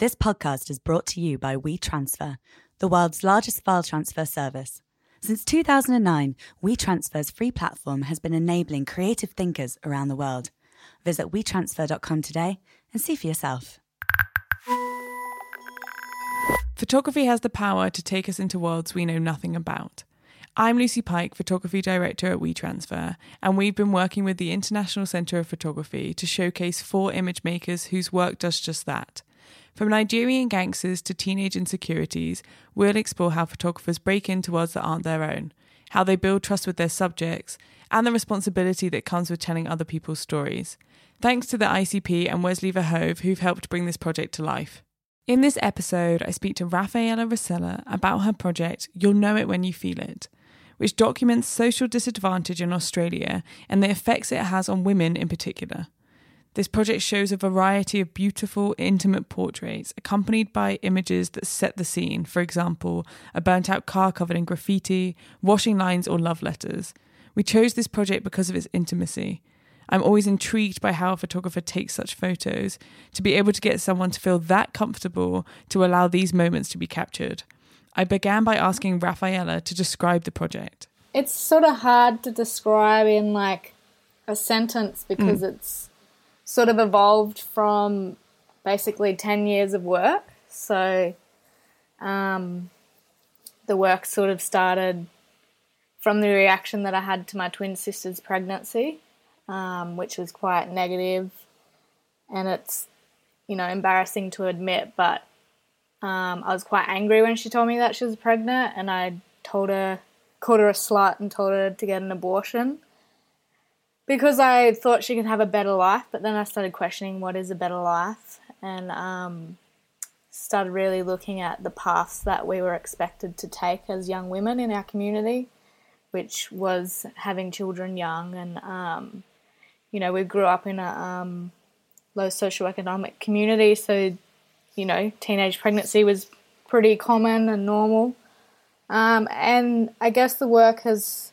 This podcast is brought to you by WeTransfer, the world's largest file transfer service. Since 2009, WeTransfer's free platform has been enabling creative thinkers around the world. Visit WeTransfer.com today and see for yourself. Photography has the power to take us into worlds we know nothing about. I'm Lucy Pike, Photography Director at WeTransfer, and we've been working with the International Center of Photography to showcase 4 image makers whose work does just that. From Nigerian gangsters to teenage insecurities, we'll explore how photographers break into worlds that aren't their own, how they build trust with their subjects, and the responsibility that comes with telling other people's stories. Thanks to the ICP and Wesley Verhoeve, who've helped bring this project to life. In this episode, I speak to Raffaela Rosella about her project, You'll Know It When You Feel It, which documents social disadvantage in Australia and the effects it has on women in particular. This project shows a variety of beautiful, intimate portraits, accompanied by images that set the scene, for example, a burnt-out car covered in graffiti, washing lines or love letters. We chose this project because of its intimacy. I'm always intrigued by how a photographer takes such photos, to be able to get someone to feel that comfortable to allow these moments to be captured. I began by asking Raffaela to describe the project. It's sort of hard to describe in like a sentence because it's sort of evolved from basically 10 years of work. So the work sort of started from the reaction that I had to my twin sister's pregnancy, which was quite negative. And it's, you know, embarrassing to admit, but I was quite angry when she told me that she was pregnant, and I called her a slut and told her to get an abortion, because I thought she could have a better life. But then I started questioning what is a better life, and started really looking at the paths that we were expected to take as young women in our community, which was having children young. And, you know, we grew up in a low socioeconomic community, so, you know, teenage pregnancy was pretty common and normal. And I guess the work has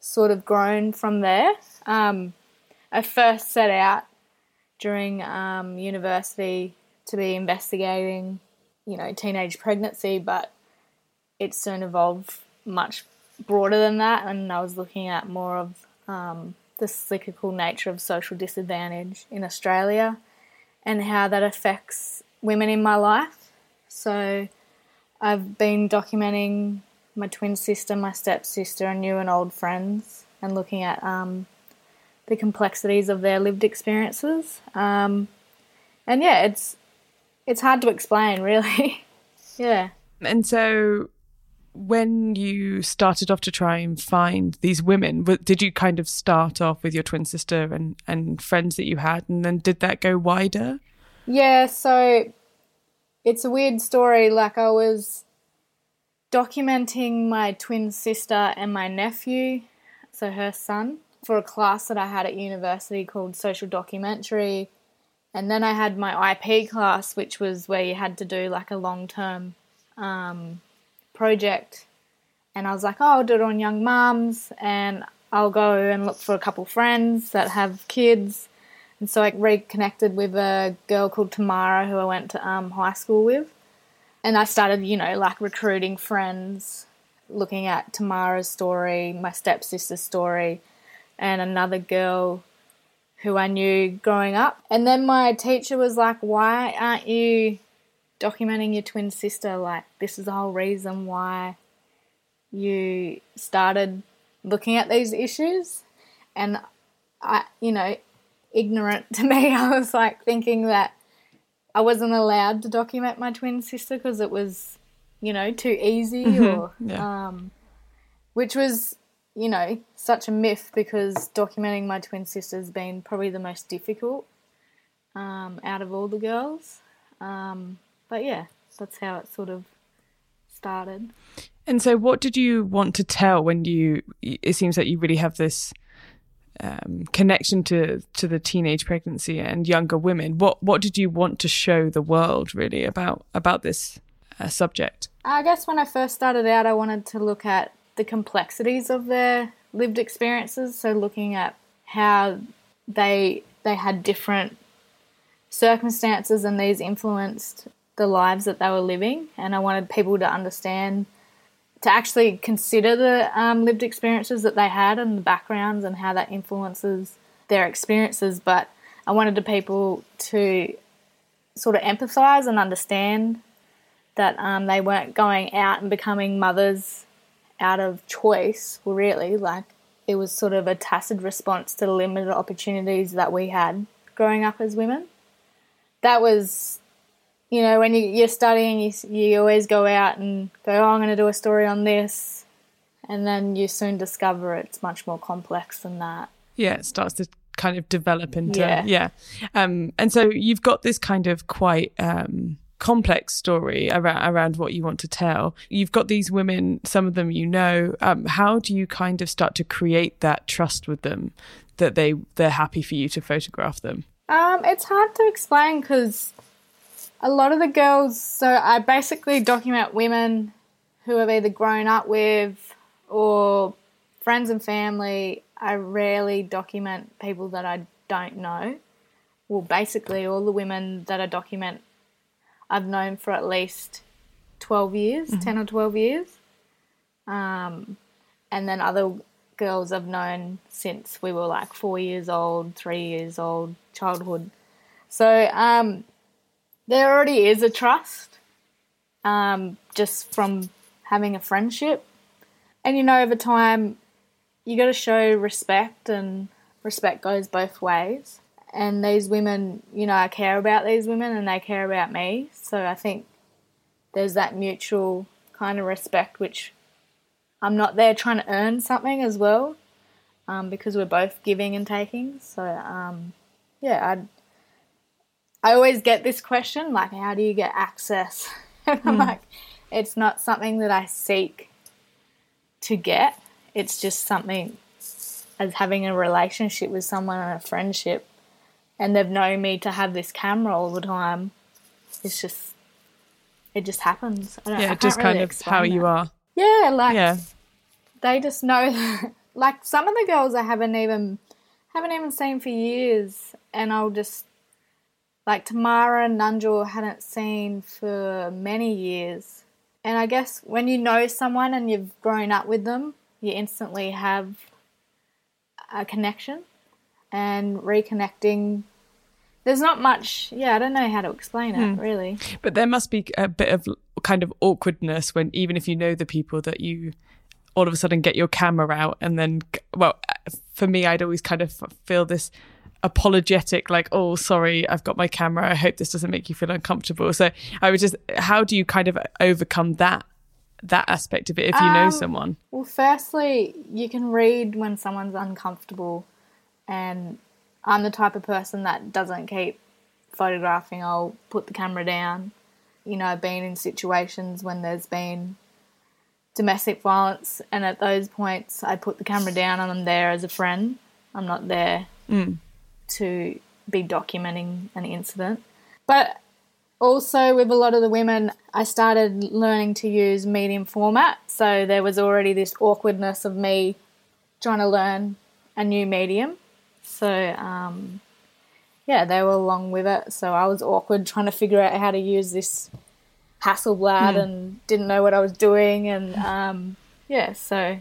sort of grown from there. I first set out during university to be investigating, you know, teenage pregnancy, but it soon evolved much broader than that, and I was looking at more of the cyclical nature of social disadvantage in Australia and how that affects women in my life. So I've been documenting my twin sister, my stepsister, and new and old friends, and looking at the complexities of their lived experiences. And yeah, it's hard to explain, really. Yeah. And so when you started off to try and find these women, did you kind of start off with your twin sister and friends that you had, and then did that go wider? Yeah, so it's a weird story. Like, I was documenting my twin sister and my nephew, so her son, for a class that I had at university called Social Documentary. And then I had my IP class, which was where you had to do like a long-term project. And I was like, oh, I'll do it on young mums, and I'll go and look for a couple friends that have kids. And so I reconnected with a girl called Tamara who I went to high school with. And I started, you know, like recruiting friends, looking at Tamara's story, my stepsister's story, and another girl who I knew growing up. And then my teacher was like, why aren't you documenting your twin sister? Like, this is the whole reason why you started looking at these issues. And I, you know, ignorant to me, I was like thinking that I wasn't allowed to document my twin sister because it was, you know, too easy, or yeah. Which was, you know, such a myth, because documenting my twin sister's been probably the most difficult out of all the girls. But yeah, that's how it sort of started. And so what did you want to tell when you, it seems that you really have this connection to the teenage pregnancy and younger women. What did you want to show the world really about this subject? I guess when I first started out, I wanted to look at the complexities of their lived experiences, so looking at how they had different circumstances and these influenced the lives that they were living, and I wanted people to understand, to actually consider the lived experiences that they had and the backgrounds and how that influences their experiences. But I wanted the people to sort of empathise and understand that they weren't going out and becoming mothers out of choice, really. Like, it was sort of a tacit response to the limited opportunities that we had growing up as women. That was, you know, when you're studying, you always go out and go, oh, I'm going to do a story on this, and then you soon discover it's much more complex than that. Yeah, it starts to kind of develop into, yeah. And so you've got this kind of quite complex story around what you want to tell. You've got these women, some of them you know. How do you kind of start to create that trust with them that they're happy for you to photograph them? It's hard to explain because a lot of the girls, so I basically document women who have either grown up with or friends and family. I rarely document people that I don't know. Well, basically all the women that I document I've known for at least 12 years, mm-hmm. 10 or 12 years. And then other girls I've known since we were like 4 years old, 3 years old, childhood. So there already is a trust just from having a friendship. And, you know, over time you got to show respect, and respect goes both ways. And these women, you know, I care about these women and they care about me. So I think there's that mutual kind of respect, which I'm not there trying to earn something as well, because we're both giving and taking. So, I always get this question, like, how do you get access? And I'm like, it's not something that I seek to get. It's just something as having a relationship with someone and a friendship. And they've known me to have this camera all the time. It's just, it just happens. I just really kind of how that. You are. Yeah, like they just know. That, like some of the girls I haven't even seen for years, and I'll just like Tamara and Nunjul hadn't seen for many years. And I guess when you know someone and you've grown up with them, you instantly have a connection. And reconnecting, there's not much, I don't know how to explain it really. But there must be a bit of kind of awkwardness when, even if you know the people, that you all of a sudden get your camera out and then, well, for me, I'd always kind of feel this apologetic, like, oh, sorry, I've got my camera. I hope this doesn't make you feel uncomfortable. So I would just, how do you kind of overcome that aspect of it if you know someone? Well, firstly, you can read when someone's uncomfortable. And I'm the type of person that doesn't keep photographing. I'll put the camera down. You know, I've been in situations when there's been domestic violence, and at those points I put the camera down and I'm there as a friend. I'm not there to be documenting an incident. But also with a lot of the women, I started learning to use medium format, so there was already this awkwardness of me trying to learn a new medium. So, they were along with it. So I was awkward trying to figure out how to use this Hasselblad and didn't know what I was doing. And, so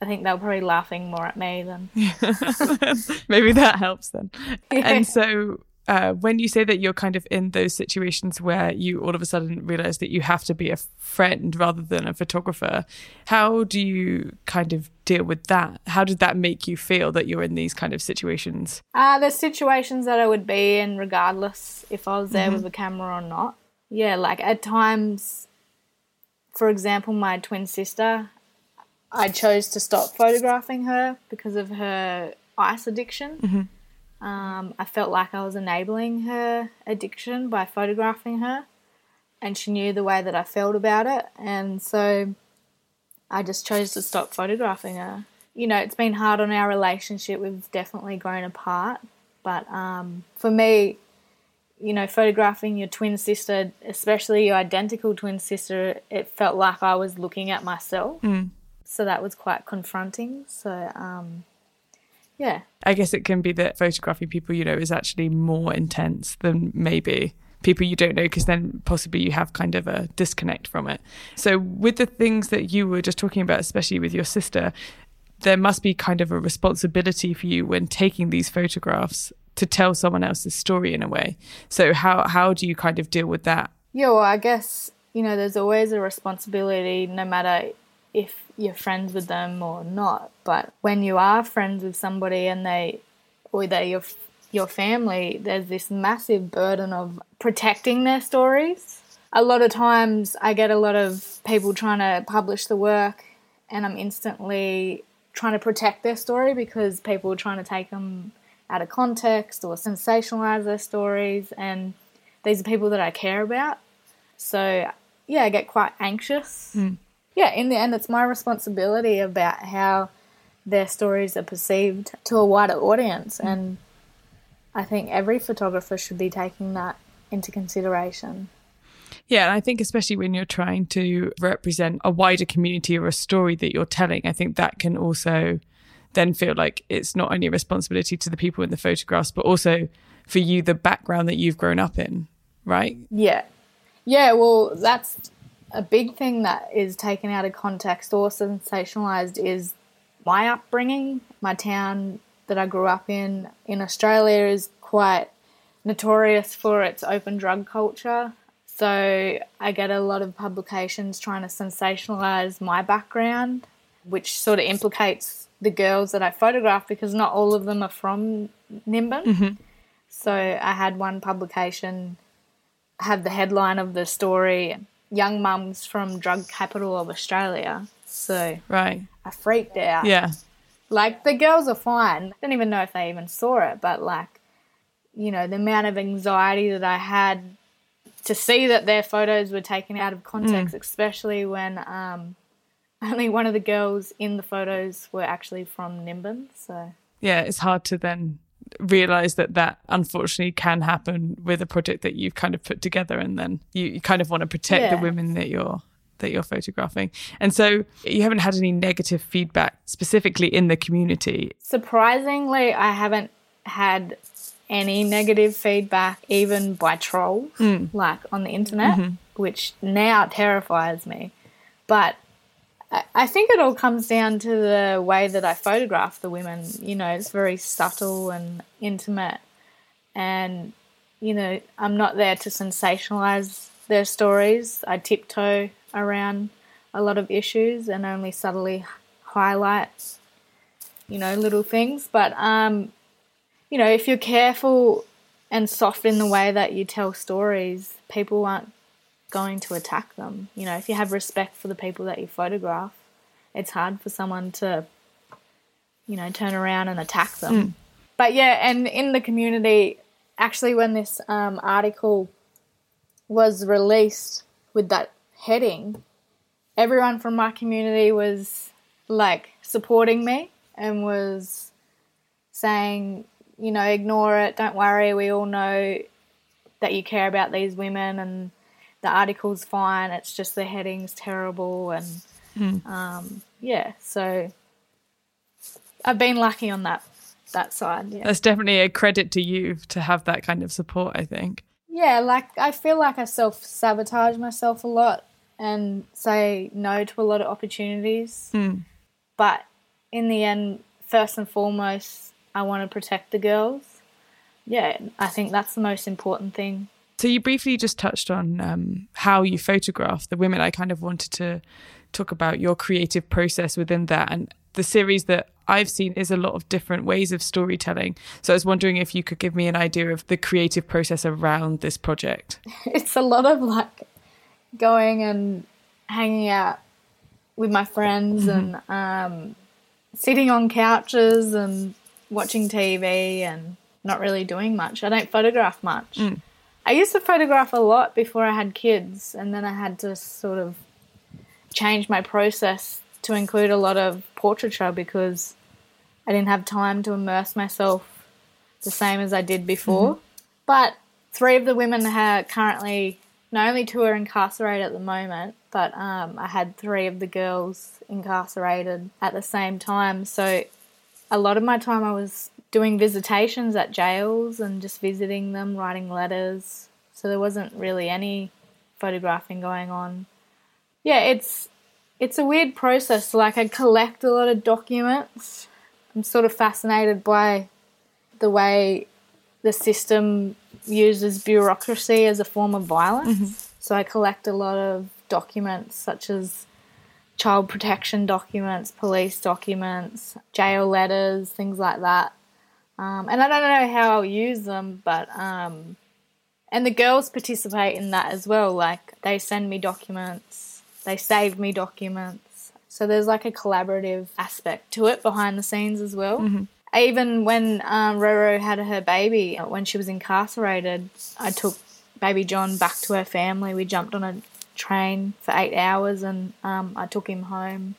I think they were probably laughing more at me than... Maybe that helps then. Yeah. And so when you say that you're kind of in those situations where you all of a sudden realise that you have to be a friend rather than a photographer, how do you kind of deal with that? How did that make you feel that you're in these kind of situations? There's situations that I would be in regardless if I was there with a camera or not. Yeah, like at times, for example, my twin sister, I chose to stop photographing her because of her ice addiction. Mm-hmm. I felt like I was enabling her addiction by photographing her, and she knew the way that I felt about it, and so I just chose to stop photographing her. You know, it's been hard on our relationship. We've definitely grown apart. But for me, you know, photographing your twin sister, especially your identical twin sister, it felt like I was looking at myself. Mm. So that was quite confronting. So, I guess it can be that photographing people you know is actually more intense than maybe people you don't know, because then possibly you have kind of a disconnect from it. So with the things that you were just talking about, especially with your sister, there must be kind of a responsibility for you when taking these photographs to tell someone else's story in a way. So how do you kind of deal with that? Yeah, well, I guess, you know, there's always a responsibility no matter if you're friends with them or not. But when you are friends with somebody and they're your family, there's this massive burden of protecting their stories. A lot of times I get a lot of people trying to publish the work and I'm instantly trying to protect their story because people are trying to take them out of context or sensationalise their stories, and these are people that I care about. So, yeah, I get quite anxious. Mm. Yeah, in the end, it's my responsibility about how their stories are perceived to a wider audience, and I think every photographer should be taking that into consideration. Yeah, and I think especially when you're trying to represent a wider community or a story that you're telling, I think that can also then feel like it's not only a responsibility to the people in the photographs, but also for you, the background that you've grown up in, right? Yeah. Yeah, well, that's a big thing that is taken out of context or sensationalised is my upbringing. My town that I grew up in Australia is quite notorious for its open drug culture. So I get a lot of publications trying to sensationalise my background, which sort of implicates the girls that I photograph because not all of them are from Nimbin. Mm-hmm. So I had one publication have the headline of the story, Young Mums from Drug Capital of Australia. So right. I freaked out. Yeah. Like, the girls are fine. I don't even know if they even saw it, but, like, you know, the amount of anxiety that I had to see that their photos were taken out of context, especially when only one of the girls in the photos were actually from Nimbin. So yeah, it's hard to then realise that unfortunately can happen with a project that you've kind of put together, and then you kind of want to protect the women that you're photographing. And so you haven't had any negative feedback specifically in the community? Surprisingly, I haven't had any negative feedback, even by trolls, like on the internet, which now terrifies me. But I think it all comes down to the way that I photograph the women. You know, it's very subtle and intimate, and, you know, I'm not there to sensationalise their stories. I tiptoe around a lot of issues and only subtly highlight, you know, little things. But, you know, if you're careful and soft in the way that you tell stories, people aren't going to attack them. You know, if you have respect for the people that you photograph, it's hard for someone to, you know, turn around and attack them. But yeah, and in the community, actually, when this article was released with that heading, everyone from my community was like supporting me and was saying, you know, ignore it, don't worry, we all know that you care about these women, and the article's fine, it's just the heading's terrible. And yeah, so I've been lucky on that side. Yeah. That's definitely a credit to you to have that kind of support, I think. Yeah, like, I feel like I self-sabotage myself a lot and say no to a lot of opportunities. But in the end, first and foremost, I want to protect the girls. Yeah, I think that's the most important thing. So you briefly just touched on how you photograph the women. I kind of wanted to talk about your creative process within that. And the series that I've seen is a lot of different ways of storytelling. So I was wondering if you could give me an idea of the creative process around this project. It's a lot of, like, going and hanging out with my friends and sitting on couches and watching TV and not really doing much. I don't photograph much. I used to photograph a lot before I had kids, and then I had to sort of change my process to include a lot of portraiture because I didn't have time to immerse myself the same as I did before. But three of the women are currently, no, only two are incarcerated at the moment, but I had three of the girls incarcerated at the same time. So a lot of my time I was doing visitations at jails and just visiting them, writing letters, So there wasn't really any photographing going on. Yeah, it's a weird process. Like, I collect a lot of documents. I'm sort of fascinated by the way the system uses bureaucracy as a form of violence. Mm-hmm. So I collect a lot of documents such as child protection documents, police documents, jail letters, things like that. And I don't know how I'll use them, but and the girls participate in that as well. Like, they send me documents, they save me documents. So there's like a collaborative aspect to it behind the scenes as well. Mm-hmm. Even when Roro had her baby, when she was incarcerated, I took baby John back to her family. We jumped on a train for 8 hours and I took him home.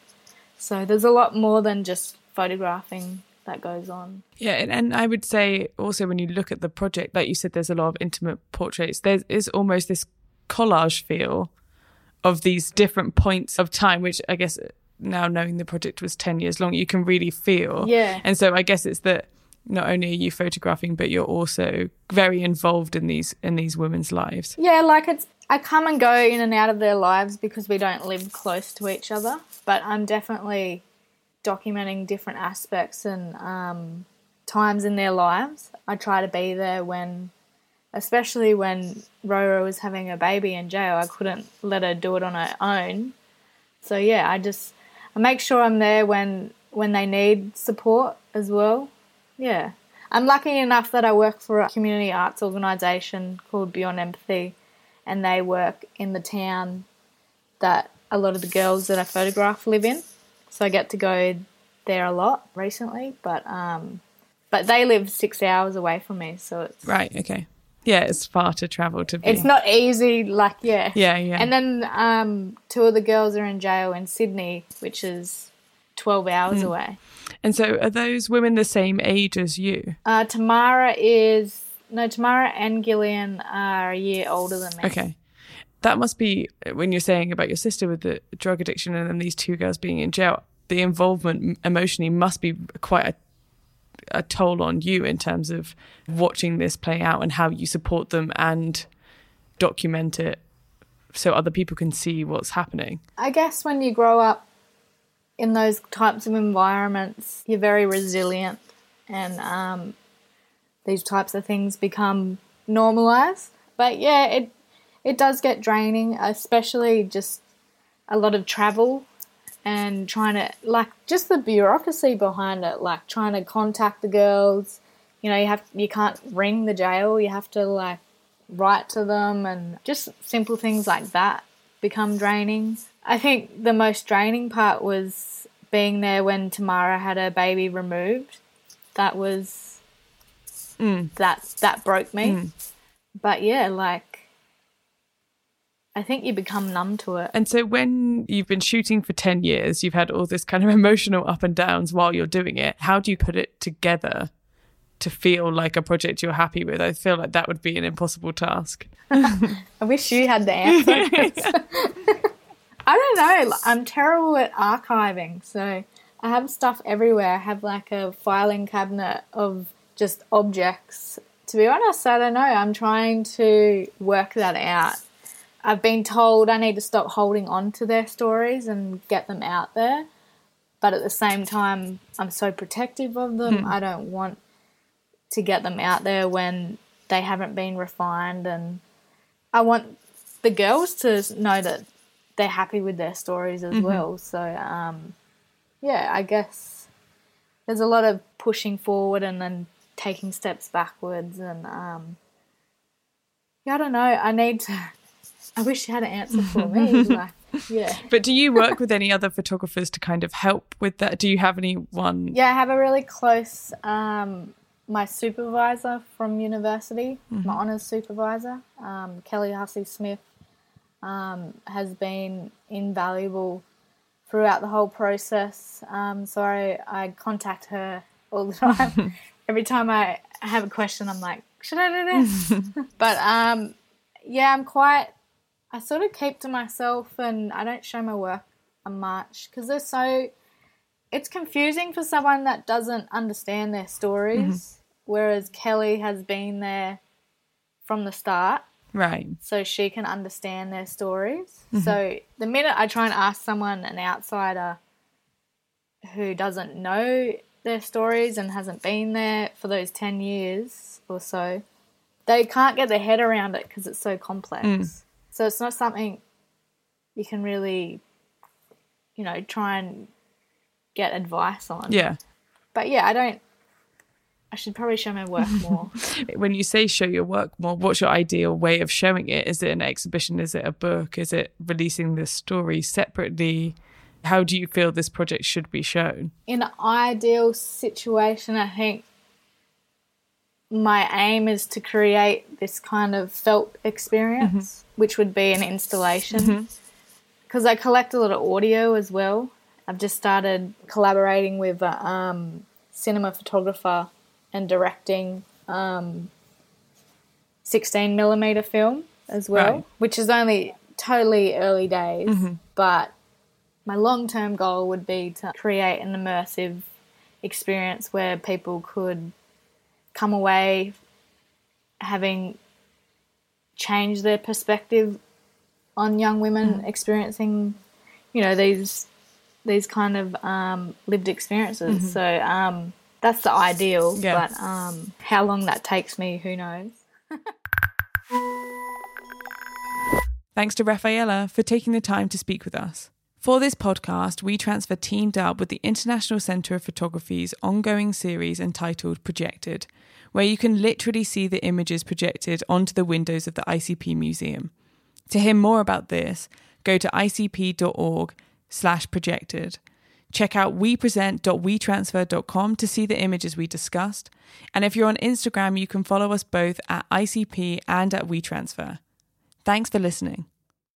So there's a lot more than just photographing that goes on. Yeah, and I would say also when you look at the project, like you said, there's a lot of intimate portraits. There is almost this collage feel of these different points of time, which I guess now knowing the project was 10 years long, you can really feel. Yeah. And so I guess it's that not only are you photographing, but you're also very involved in these women's lives. Yeah, like I come and go in and out of their lives because we don't live close to each other, but I'm definitely documenting different aspects and times in their lives. I try to be there especially when Roro was having a baby in jail. I couldn't let her do it on her own. So, yeah, I make sure I'm there when they need support as well. Yeah. I'm lucky enough that I work for a community arts organisation called Beyond Empathy, and they work in the town that a lot of the girls that I photograph live in. So I get to go there a lot recently, but they live 6 hours away from me, so it's... Right, okay. Yeah, it's far to travel to be... It's not easy, like, yeah. Yeah, yeah. And then two of the girls are in jail in Sydney, which is 12 hours away. And so are those women the same age as you? Tamara and Gillian are a year older than me. Okay. That must be, when you're saying about your sister with the drug addiction and then these two girls being in jail, the involvement emotionally must be quite a toll on you in terms of watching this play out and how you support them and document it so other people can see what's happening. I guess when you grow up in those types of environments, you're very resilient and these types of things become normalised. But, yeah, it does get draining, especially just a lot of travel and trying to, like, just the bureaucracy behind it, like trying to contact the girls. You know, you can't ring the jail. You have to, like, write to them, and just simple things like that become draining. I think the most draining part was being there when Tamara had her baby removed. That was that broke me. But, yeah, like, I think you become numb to it. And so when you've been shooting for 10 years, you've had all this kind of emotional up and downs while you're doing it. How do you put it together to feel like a project you're happy with? I feel like that would be an impossible task. I wish you had the answer. I don't know. I'm terrible at archiving. So I have stuff everywhere. I have like a filing cabinet of just objects. To be honest, I don't know. I'm trying to work that out. I've been told I need to stop holding on to their stories and get them out there. But at the same time, I'm so protective of them. I don't want to get them out there when they haven't been refined. And I want the girls to know that they're happy with their stories as well. So, yeah, I guess there's a lot of pushing forward and then taking steps backwards. And, yeah, I don't know. I wish you had an answer for me. Like, yeah. But do you work with any other photographers to kind of help with that? Do you have anyone? Yeah, I have a really close, my supervisor from university, my honours supervisor, Kelly Hussey-Smith, has been invaluable throughout the whole process. So I contact her all the time. Every time I have a question, I'm like, should I do this? But, yeah, I sort of keep to myself and I don't show my work much because it's confusing for someone that doesn't understand their stories, whereas Kelly has been there from the start. Right. So she can understand their stories. Mm-hmm. So the minute I try and ask someone, an outsider who doesn't know their stories and hasn't been there for those 10 years or so, they can't get their head around it because it's so complex. Mm. So it's not something you can really, you know, try and get advice on. Yeah. But, yeah, I should probably show my work more. When you say show your work more, what's your ideal way of showing it? Is it an exhibition? Is it a book? Is it releasing the story separately? How do you feel this project should be shown? In an ideal situation, I think my aim is to create this kind of felt experience, mm-hmm. which would be an installation. Because mm-hmm. I collect a lot of audio as well. I've just started collaborating with a cinema photographer and directing 16mm film as well, right. which is only totally early days. Mm-hmm. But my long-term goal would be to create an immersive experience where people could come away having changed their perspective on young women mm-hmm. experiencing, you know, these kind of lived experiences. Mm-hmm. So that's the ideal, yeah. but how long that takes me, who knows. Thanks to Raffaela for taking the time to speak with us. For this podcast, We Transfer teamed up with the International Center of Photography's ongoing series entitled Projected, where you can literally see the images projected onto the windows of the ICP Museum. To hear more about this, go to icp.org/projected. Check out wepresent.wetransfer.com to see the images we discussed. And if you're on Instagram, you can follow us both at ICP and at WeTransfer. Thanks for listening.